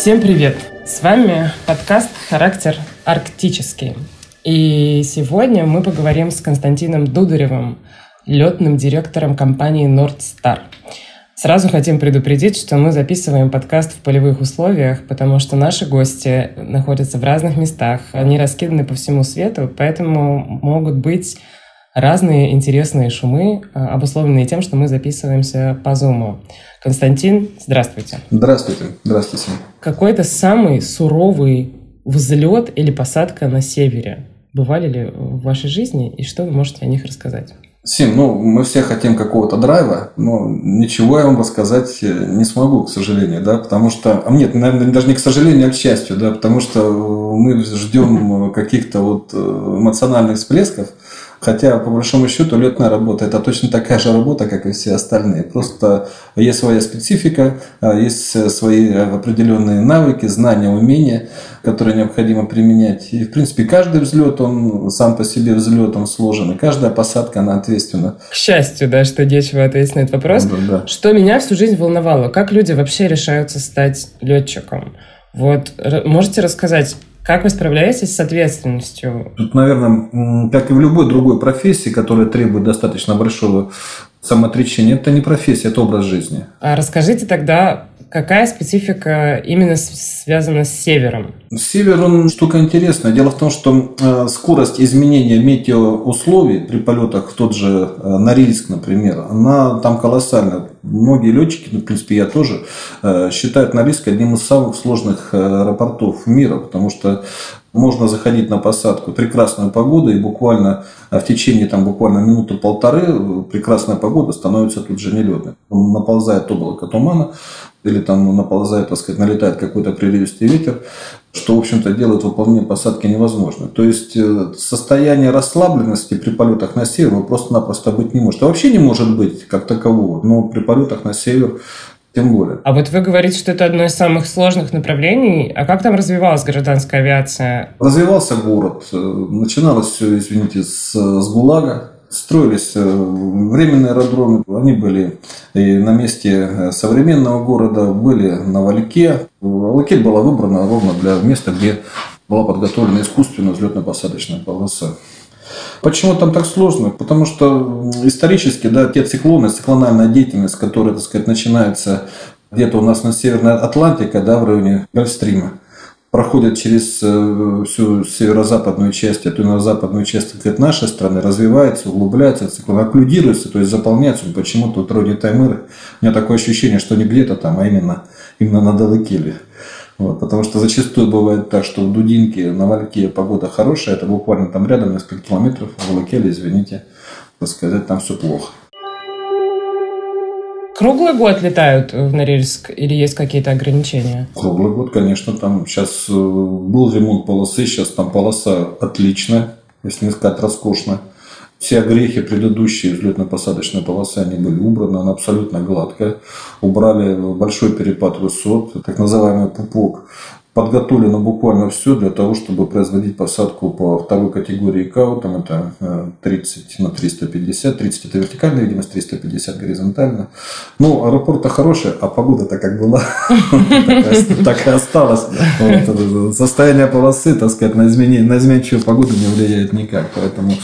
Всем привет! С вами подкаст «Характер арктический». И сегодня мы поговорим с Константином Дударевым, летным директором компании Nordstar. Сразу хотим предупредить, что мы записываем подкаст в полевых условиях, потому что наши гости находятся в разных местах, они раскиданы по всему свету, поэтому могут быть разные интересные шумы, обусловленные тем, что мы записываемся по Zoom. Константин, здравствуйте. Здравствуйте. Какой-то самый суровый взлет или посадка на севере бывали ли в вашей жизни, и что вы можете о них рассказать? Сим, мы все хотим какого-то драйва, но ничего я вам рассказать не смогу, к сожалению, да, потому что... Нет, наверное, даже не к сожалению, а к счастью, да, потому что мы ждем каких-то вот эмоциональных всплесков, хотя, по большому счету, летная работа – это точно такая же работа, как и все остальные, просто есть своя специфика, есть свои определенные навыки, знания, умения, которые необходимо применять. И, в принципе, каждый взлет, он сам по себе взлет, он сложен, и каждая посадка, она ответственна. К счастью, да, что нечего ответить на этот вопрос. Да. Что меня всю жизнь волновало, как люди вообще решаются стать летчиком? Вот, можете рассказать, как вы справляетесь с ответственностью? Тут, наверное, как и в любой другой профессии, которая требует достаточно большого самоотречения, это не профессия, это образ жизни. А расскажите тогда, какая специфика именно связана с севером? Север, он штука интересная. Дело в том, что скорость изменения метеоусловий при полетах в тот же Норильск, например, она там колоссальная. Многие летчики, в принципе, я тоже, считают Норильск одним из самых сложных аэропортов мира, потому что можно заходить на посадку в прекрасную погоду, и буквально в течение буквально минуты-полторы прекрасная погода становится тут же нелетной. Наползает облако тумана, или наползает, налетает какой-то прерывистый ветер, что, в общем-то, делает выполнение посадки невозможным. То есть состояние расслабленности при полетах на север просто-напросто быть не может. А вообще не может быть как такового, но при полетах на север тем более. А вот вы говорите, что это одно из самых сложных направлений. А как там развивалась гражданская авиация? Развивался город. Начиналось все, извините, с ГУЛАГа. Строились временные аэродромы, они были и на месте современного города, были на Вальке. Алыкель была выбрана ровно для места, где была подготовлена искусственная взлетно-посадочная полоса. Почему там так сложно? Потому что исторически, да, те циклоны, циклональная деятельность, которая, начинается где-то у нас на Северной Атлантике, да, в районе Гольфстрима, проходят через всю северо-западную часть, а то юго-западную часть нашей страны, развивается, углубляется, окклюдируется, то есть заполняется. Почему-то вот вроде Таймыры. У меня такое ощущение, что не где-то там, а именно над Алыкеле. Вот, потому что зачастую бывает так, что в Дудинке, на Вальке погода хорошая, это буквально там рядом несколько километров, а в Алыкеле, извините, там все плохо. Круглый год летают в Норильск или есть какие-то ограничения? Круглый год, конечно, там сейчас был ремонт полосы, сейчас там полоса отличная, если не сказать роскошная. Все огрехи предыдущие взлетно-посадочной полосы, они были убраны, она абсолютно гладкая. Убрали большой перепад высот, так называемый пупок. Подготовлено буквально все для того, чтобы производить посадку по второй категории ИКАО. Там это 30 на 350, 30 это вертикальная видимость, 350 горизонтально. Ну, аэропорт-то хороший, а погода-то как была, так и осталась. Состояние полосы, на изменчивую погоду не влияет никак. Поэтому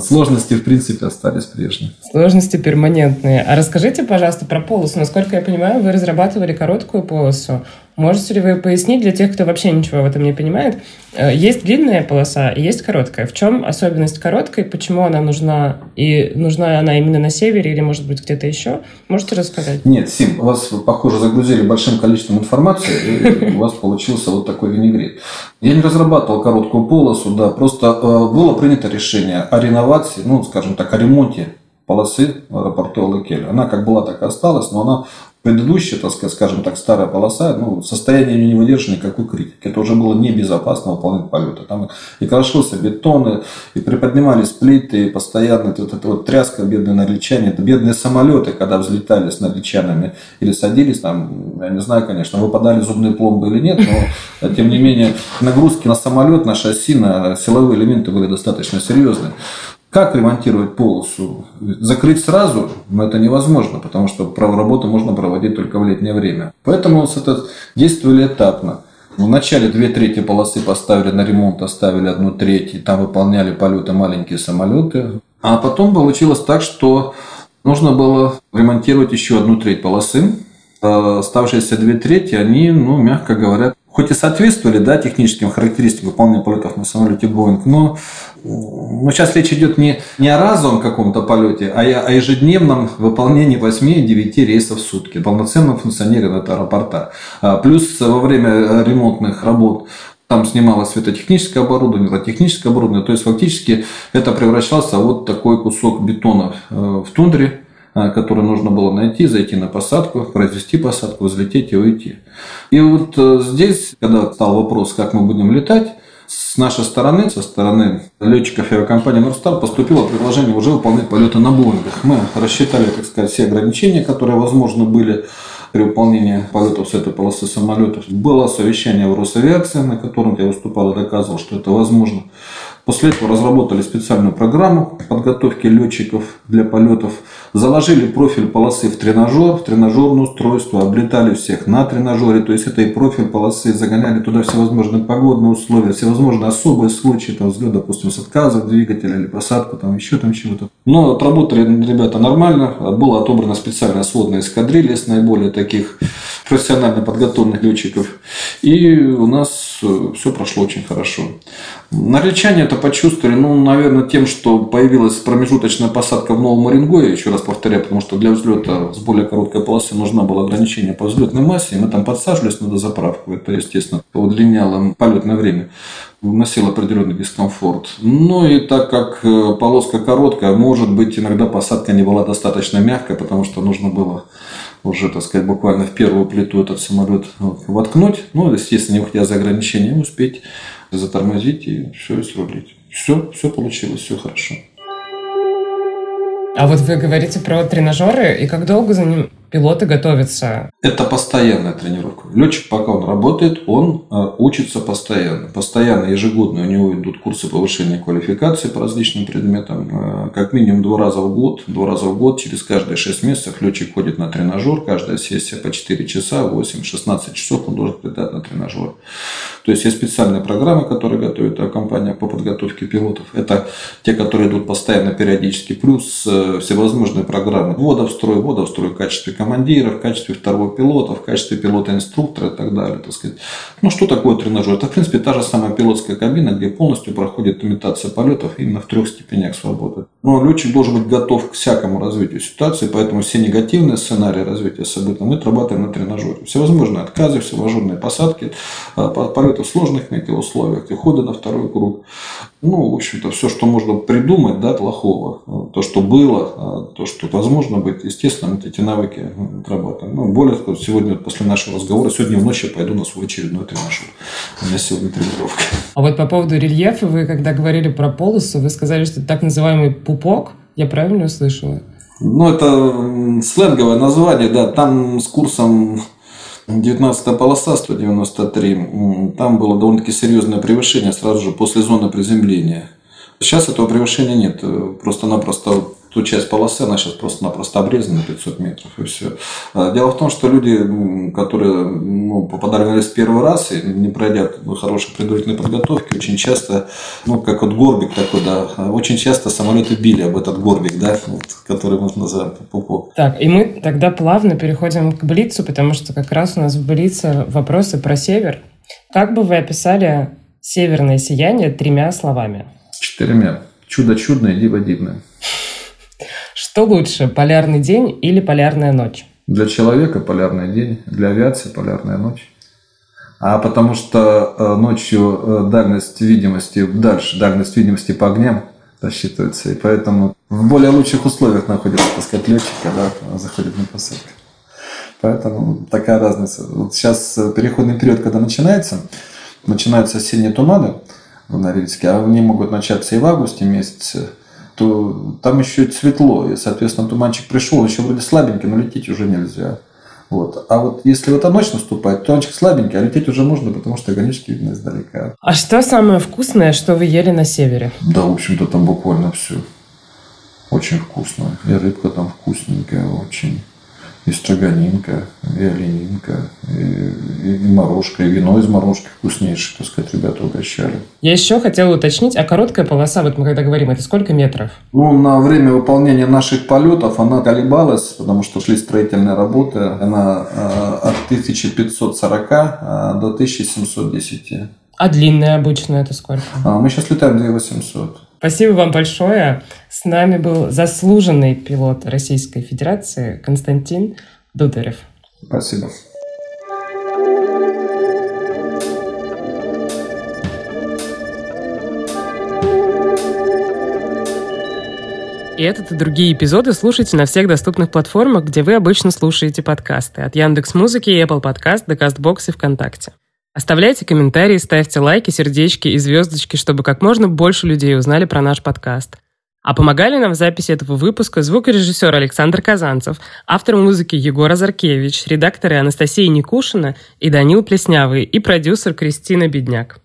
сложности, в принципе, остались прежние. Сложности перманентные. А расскажите, пожалуйста, про полосу. Насколько я понимаю, вы разрабатывали короткую полосу. Можете ли вы пояснить для тех, кто вообще ничего в этом не понимает? Есть длинная полоса и есть короткая. В чем особенность короткой? Почему она нужна? И нужна она именно на севере или, может быть, где-то еще? Можете рассказать? Нет, Сим, вас, похоже, загрузили большим количеством информации, и у вас получился вот такой винегрет. Я не разрабатывал короткую полосу, да, просто было принято решение о реновации, о ремонте полосы в аэропорту Алыкель. Она как была, так и осталась, но она предыдущая, старая полоса, состояние ее не выдержит никакой критики. Это уже было небезопасно выполнять полеты. Там и крошился бетон, и приподнимались плиты, и постоянно эта тряска, бедные норильчане, это бедные самолеты, когда взлетали с норильчанами или садились, я не знаю, конечно, выпадали зубные пломбы или нет, но, тем не менее, нагрузки на самолет, на шасси, на силовые элементы были достаточно серьезные. Как ремонтировать полосу? Закрыть сразу? Но это невозможно, потому что работу можно проводить только в летнее время. Поэтому действовали этапно. В начале 2/3 полосы поставили на ремонт, оставили 1/3, и там выполняли полеты маленькие самолеты. А потом получилось так, что нужно было ремонтировать еще 1/3 полосы. Оставшиеся 2/3, они, мягко говоря, хоть и соответствовали техническим характеристикам выполнения полетов на самолете Боинг, но сейчас речь идет не о разовом каком-то полете, а о ежедневном выполнении 8-9 рейсов в сутки, полноценном функционировании аэропорта. Плюс во время ремонтных работ там снималось светотехническое оборудование, техническое оборудование, то есть фактически это превращался такой кусок бетона в тундре, который нужно было найти, зайти на посадку, произвести посадку, взлететь и уйти. И здесь, когда стал вопрос, как мы будем летать, с нашей стороны, со стороны летчиков авиакомпании Nordstar поступило предложение уже выполнять полеты на Боингах. Мы рассчитали, все ограничения, которые возможно были при выполнении полетов с этой полосы самолетов. Было совещание в Росавиации, на котором я выступал и доказывал, что это возможно. После этого разработали специальную программу подготовки летчиков для полетов, заложили профиль полосы в тренажер, в тренажерное устройство, облетали всех на тренажере, то есть это и профиль полосы, загоняли туда всевозможные погодные условия, всевозможные особые случаи, взлет, допустим, с отказом двигателя или посадку, чего-то. Но отработали ребята нормально, было отобрано специальное сводное эскадрилье с наиболее таких профессионально подготовленных летчиков, и у нас все прошло очень хорошо. Норильчане это почувствовали, наверное, тем, что появилась промежуточная посадка в Новом Уренгое, еще раз повторяю, потому что для взлета с более короткой полосы нужно было ограничение по взлетной массе, и мы там подсаживались на дозаправку, это, естественно, удлиняло полетное время, вносил определенный дискомфорт. И так как полоска короткая, может быть, иногда посадка не была достаточно мягкая, потому что нужно было уже, буквально в первую плиту этот самолет воткнуть, естественно, не выходя за ограничения, успеть затормозить и все, и срулить. Все получилось, все хорошо. А вы говорите про тренажеры, и как долго за ним пилоты готовятся? Это постоянная тренировка. Летчик, пока он работает, он учится постоянно. Постоянно, ежегодно у него идут курсы повышения квалификации по различным предметам. Как минимум 2 раза в год. 2 раза в год, через каждые 6 месяцев летчик ходит на тренажер. Каждая сессия по 4 часа, 8-16 часов он должен летать на тренажер. То есть есть специальные программы, которые готовит компания по подготовке пилотов. Это те, которые идут постоянно, периодически. Плюс всевозможные программы ввода в строй в качестве командира, в качестве второго пилота, в качестве пилота-инструктора и так далее. Что такое тренажер? Это, в принципе, та же самая пилотская кабина, где полностью проходит имитация полетов именно в 3 степенях свободы. Но летчик должен быть готов к всякому развитию ситуации, поэтому все негативные сценарии развития событий мы отрабатываем на тренажере. Всевозможные отказы, всевозможные посадки, полеты в сложных метеоусловиях, уходы на второй круг. В общем-то, все, что можно придумать, плохого. То, что было, то, что возможно быть, естественно, эти навыки отрабатываем. Более того, сегодня, после нашего разговора, сегодня в ночь я пойду на свой очередной тренажер. У меня сегодня тренировка. А по поводу рельефа, вы когда говорили про полосу, вы сказали, что это так называемый пупок. Я правильно услышала? Это сленговое название, там с курсом 19-я полоса 193, там было довольно-таки серьезное превышение сразу же после зоны приземления. Сейчас этого превышения нет, просто-напросто ту часть полосы, она сейчас просто-напросто обрезана на 500 метров и все. Дело в том, что люди, которые попадали на рейс первый раз и не пройдя хорошей предварительной подготовки, очень часто, как горбик такой, очень часто самолеты били об этот горбик, который мы называем пупок. Так, и мы тогда плавно переходим к блицу, потому что как раз у нас в блице вопросы про север. Как бы вы описали северное сияние 3 словами? 4. Чудо чудное, диво дивное. Что лучше, полярный день или полярная ночь? Для человека полярный день, для авиации полярная ночь. А потому что ночью дальность видимости по огням рассчитывается, и поэтому в более лучших условиях находится, летчик, когда заходит на посадку. Поэтому такая разница. Сейчас переходный период, когда начинаются осенние туманы в Норильске, а они могут начаться и в августе месяце, то там еще светло, и, соответственно, туманчик пришел, еще вроде слабенький, но лететь уже нельзя. А если ночь наступает, туманчик слабенький, а лететь уже можно, потому что огонечки видно издалека. А что самое вкусное, что вы ели на севере? В общем-то, там буквально все. Очень вкусно. И рыбка там вкусненькая очень. И строганинка, и оленинка, и морожка, и вино из морожки вкуснейшее, так сказать, ребята угощали. Я еще хотела уточнить, а короткая полоса, вот мы когда говорим, это сколько метров? Ну, на время выполнения наших полетов она колебалась, потому что шли строительные работы. Она от 1540 до 1710. А длинная обычно это сколько? Мы сейчас летаем 2800. Спасибо вам большое. С нами был заслуженный пилот Российской Федерации Константин Дударев. Спасибо. И этот и другие эпизоды слушайте на всех доступных платформах, где вы обычно слушаете подкасты. От Яндекс.Музыки и Apple Podcast до Кастбокс и ВКонтакте. Оставляйте комментарии, ставьте лайки, сердечки и звездочки, чтобы как можно больше людей узнали про наш подкаст. А помогали нам в записи этого выпуска звукорежиссер Александр Казанцев, автор музыки Егор Азаркевич, редакторы Анастасия Никушина и Данил Плеснявый и продюсер Кристина Бедняк.